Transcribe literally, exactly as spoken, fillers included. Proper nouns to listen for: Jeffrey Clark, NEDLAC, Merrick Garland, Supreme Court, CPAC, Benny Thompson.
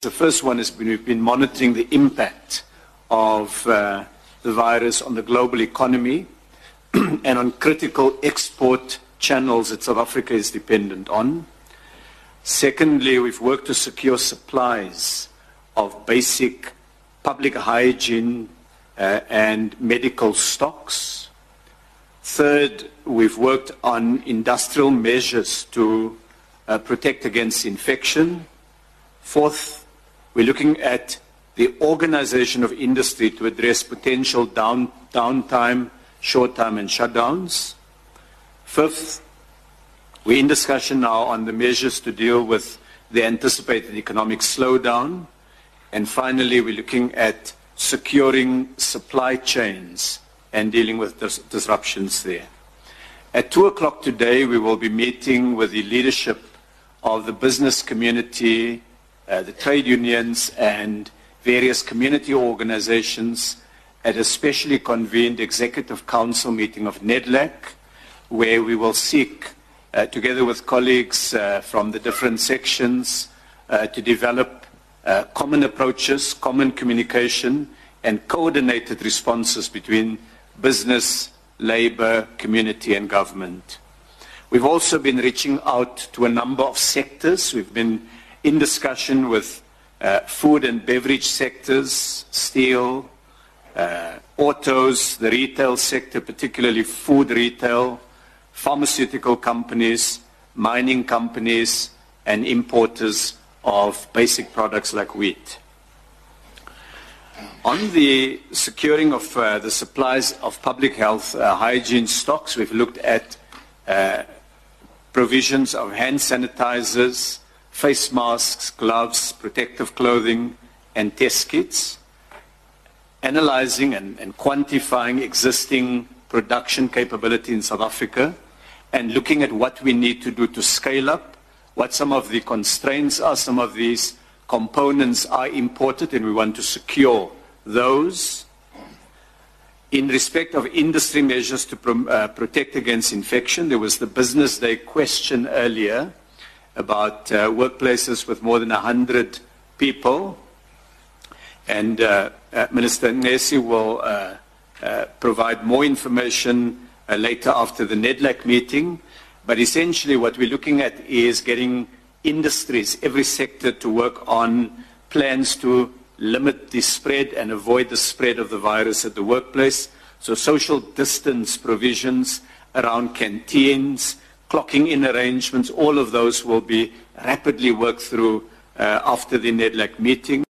The first one is we've been monitoring the impact of uh, the virus on the global economy and on critical export channels that South Africa is dependent on. Secondly, we've worked to secure supplies of basic public hygiene uh, and medical stocks. Third, we've worked on industrial measures to uh, protect against infection. Fourth, we're looking at the organization of industry to address potential down, downtime, short time and shutdowns. Fifth, we're in discussion now on the measures to deal with the anticipated economic slowdown. And finally, we're looking at securing supply chains and dealing with dis disruptions there. At two o'clock today, we will be meeting with the leadership of the business community, uh, the trade unions, and various community organizations at a specially convened Executive Council meeting of NEDLAC, where we will seek, uh, together with colleagues uh, from the different sections, uh, to develop uh, common approaches, common communication, and coordinated responses between business, labor, community, and government. We've also been reaching out to a number of sectors. We've been in discussion with Uh, food and beverage sectors, steel, uh, autos, the retail sector, particularly food retail, pharmaceutical companies, mining companies, and importers of basic products like wheat. On the securing of uh, the supplies of public health uh, hygiene stocks, we've looked at uh, provisions of hand sanitizers, face masks, gloves, protective clothing, and test kits, analyzing and, and quantifying existing production capability in South Africa, and looking at what we need to do to scale up, what some of the constraints are. Some of these components are imported, and we want to secure those. In respect of industry measures to prom uh, protect against infection, there was the Business Day question earlier about uh, workplaces with more than one hundred people. And uh, uh, Minister Nesi will uh, uh, provide more information uh, later after the NEDLAC meeting. But essentially what we're looking at is getting industries, every sector, to work on plans to limit the spread and avoid the spread of the virus at the workplace. So social distance provisions around canteens, clocking in arrangements, all of those will be rapidly worked through uh, after the NEDLAC meeting.